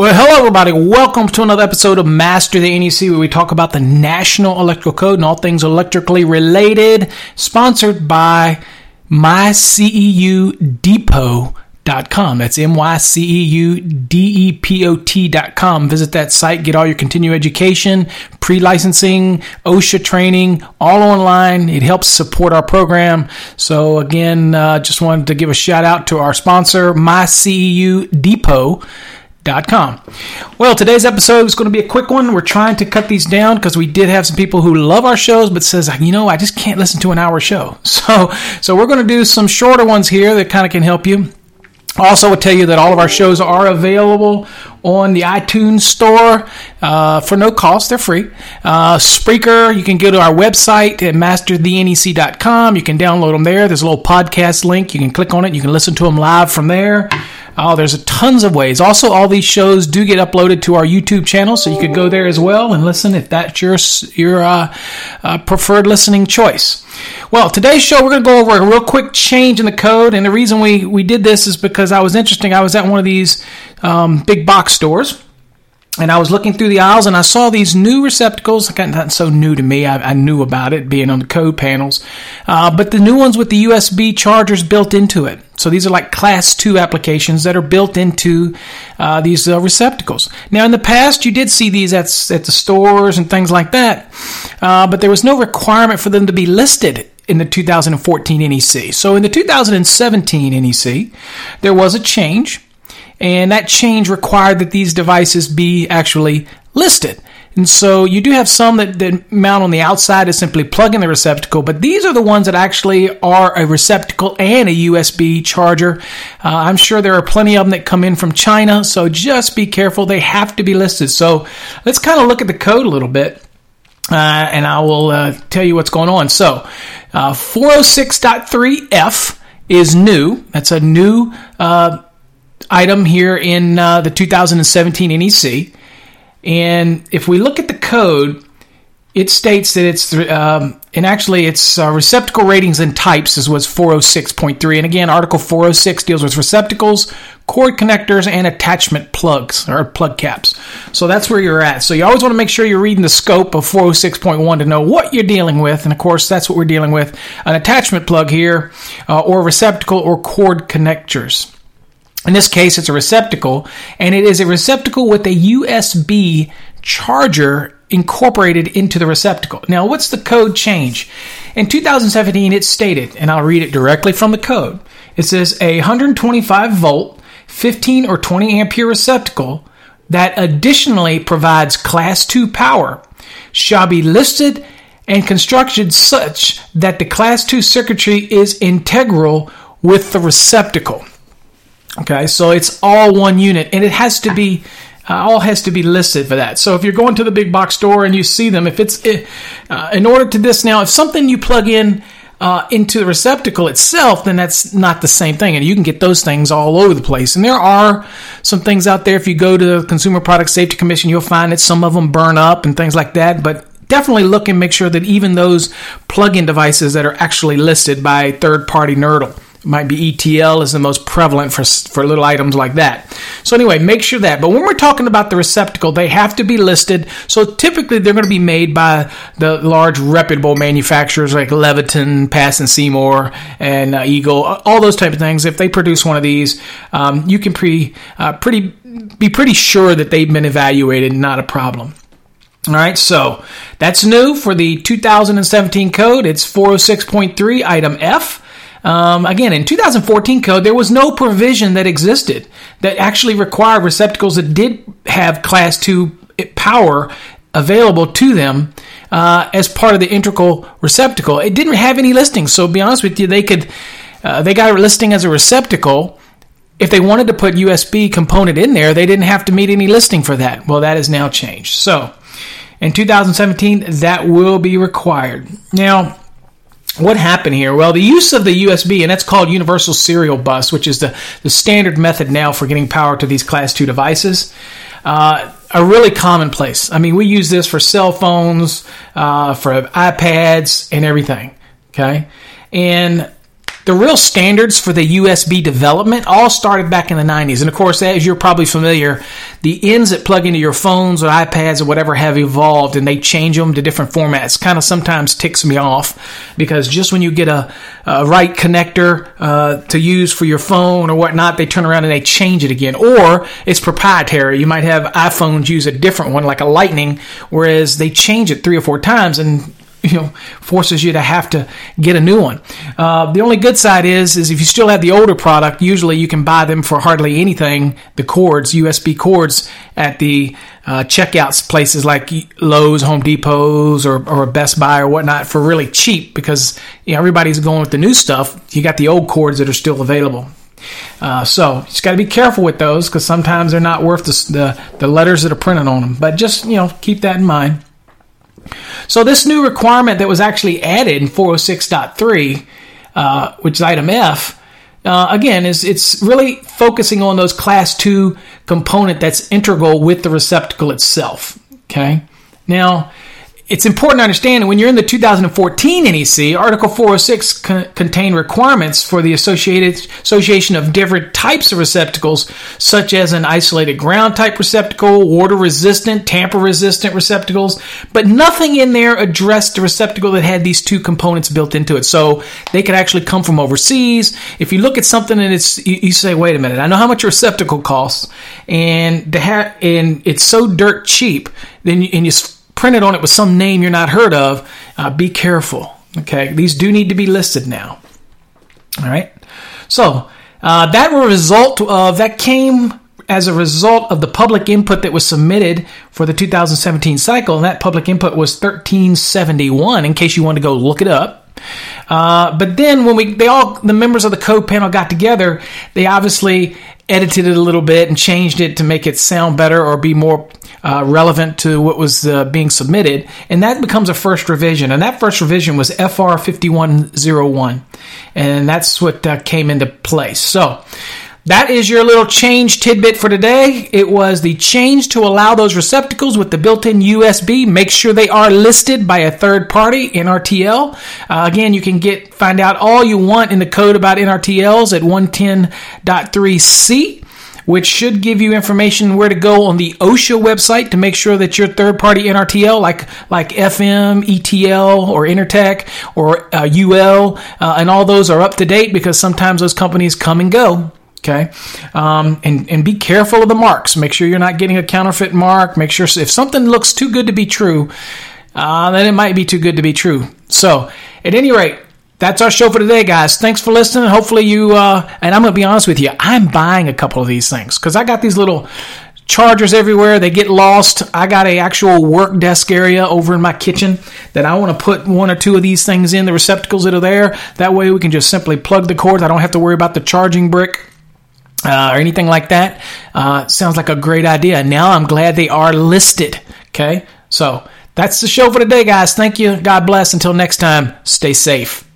Well, hello, everybody. Welcome to another episode of Master the NEC, where we talk about the National Electrical Code and all things electrically related, sponsored by myceuDepot.com. That's myceuDepot.com. Visit that site, get all your continuing education, pre-licensing, OSHA training, all online. It helps support our program. So again, just wanted to give a shout out to our sponsor, myceuDepot.com. Well, today's episode is going to be a quick one. We're trying to cut these down because we did have some people who love our shows but says, you know, I just can't listen to an hour show. So we're going to do some shorter ones here that kind of can help you. Also, I'll tell you that all of our shows are available on the iTunes store for no cost. They're free. Spreaker, you can go to our website at masterthenec.com. You can download them there. There's a little podcast link. You can click on it. You can listen to them live from there. Oh, there's tons of ways. Also, all these shows do get uploaded to our YouTube channel, so you could go there as well and listen if that's your preferred listening choice. Well, today's show, we're going to go over a real quick change in the code, and the reason we did this is because I was at one of these big box stores, and I was looking through the aisles, and I saw these new receptacles. Not so new to me. I knew about it being on the code panels, but the new ones with the USB chargers built into it. So these are like Class 2 applications that are built into these receptacles. Now, in the past, you did see these at the stores and things like that, but there was no requirement for them to be listed in the 2014 NEC. So in the 2017 NEC, there was a change, and that change required that these devices be actually listed. And so you do have some that mount on the outside to simply plug in the receptacle, but these are the ones that actually are a receptacle and a USB charger. I'm sure there are plenty of them that come in from China, so just be careful. They have to be listed. So let's kind of look at the code a little bit, and I will tell you what's going on. So 406.3F is new. That's a new item here in the 2017 NEC. And if we look at the code, it states that it's, and actually it's receptacle ratings and types is what's 406.3. And again, Article 406 deals with receptacles, cord connectors, and attachment plugs or plug caps. So that's where you're at. So you always want to make sure you're reading the scope of 406.1 to know what you're dealing with. And of course, that's what we're dealing with, an attachment plug here, or receptacle or cord connectors. In this case, it's a receptacle, and it is a receptacle with a USB charger incorporated into the receptacle. Now, what's the code change? In 2017, it stated, and I'll read it directly from the code. It says a 125-volt, 15 or 20-ampere receptacle that additionally provides Class 2 power shall be listed and constructed such that the Class 2 circuitry is integral with the receptacle. Okay, so it's all one unit, and it has to be all has to be listed for that. So if you're going to the big box store and you see them, if it's in order to this now, if something you plug in into the receptacle itself, then that's not the same thing, and you can get those things all over the place. And there are some things out there. If you go to the Consumer Product Safety Commission, you'll find that some of them burn up and things like that, but definitely look and make sure that even those plug-in devices that are actually listed by third-party NRTL. It might be ETL is the most prevalent for little items like that. So anyway, make sure that. But when we're talking about the receptacle, they have to be listed. So typically, they're going to be made by the large reputable manufacturers like Leviton, Pass and Seymour, and Eagle, all those type of things. If they produce one of these, you can be pretty sure that they've been evaluated, not a problem. All right, so that's new for the 2017 code. It's 406.3 item F. Again, in 2014 code, there was no provision that existed that actually required receptacles that did have Class 2 power available to them as part of the integral receptacle. It didn't have any listings, so to be honest with you, they got a listing as a receptacle. If they wanted to put USB component in there, they didn't have to meet any listing for that. Well, that has now changed. So, in 2017, that will be required. Now, what happened here? Well, the use of the USB, and that's called Universal Serial Bus, which is the standard method now for getting power to these Class 2 devices, are really commonplace. I mean, we use this for cell phones, for iPads, and everything, okay? And the The real standards for the USB development all started back in the 90s. And of course, as you're probably familiar, the ends that plug into your phones or iPads or whatever have evolved, and they change them to different formats. Kind of sometimes ticks me off, because just when you get a right connector to use for your phone or whatnot, they turn around and they change it again. Or it's proprietary. You might have iPhones use a different one, like a Lightning, whereas they change it 3 or 4 times and forces you to have to get a new one. The only good side is if you still have the older product, usually you can buy them for hardly anything, the cords, USB cords, at the checkouts places like Lowe's, Home Depot's, or Best Buy or whatnot for really cheap, because everybody's going with the new stuff. You got the old cords that are still available. So you just got to be careful with those, because sometimes they're not worth the letters that are printed on them. But just keep that in mind. So this new requirement that was actually added in 406.3, which is item F, again, it's really focusing on those Class 2 component that's integral with the receptacle itself. Okay. Now, it's important to understand that when you're in the 2014 NEC, Article 406 contained requirements for the association of different types of receptacles, such as an isolated ground-type receptacle, water-resistant, tamper-resistant receptacles, but nothing in there addressed the receptacle that had these two components built into it. So they could actually come from overseas. If you look at something and you say, wait a minute, I know how much a receptacle costs, and it's so dirt cheap, then you printed on it with some name you're not heard of, be careful. Okay, these do need to be listed now. All right, so that came as a result of the public input that was submitted for the 2017 cycle, and that public input was 1371. In case you want to go look it up, but then when the members of the code panel got together, they obviously edited it a little bit and changed it to make it sound better or be more relevant to what was being submitted. And that becomes a first revision. And that first revision was FR 5101. And that's what came into place. So that is your little change tidbit for today. It was the change to allow those receptacles with the built-in USB. Make sure they are listed by a third party, NRTL. Again, you can find out all you want in the code about NRTLs at 110.3c, which should give you information where to go on the OSHA website to make sure that your third-party NRTL, like FM, ETL, or Intertech, or UL, and all those are up to date, because sometimes those companies come and go. Okay, and be careful of the marks. Make sure you're not getting a counterfeit mark. Make sure if something looks too good to be true, then it might be too good to be true. So, at any rate, that's our show for today, guys. Thanks for listening. Hopefully you, and I'm going to be honest with you, I'm buying a couple of these things, because I got these little chargers everywhere. They get lost. I got an actual work desk area over in my kitchen that I want to put 1 or 2 of these things in, the receptacles that are there. That way we can just simply plug the cords. I don't have to worry about the charging brick. Or anything like that. Sounds like a great idea. Now I'm glad they are listed. Okay, so that's the show for today, guys. Thank you. God bless. Until next time, stay safe.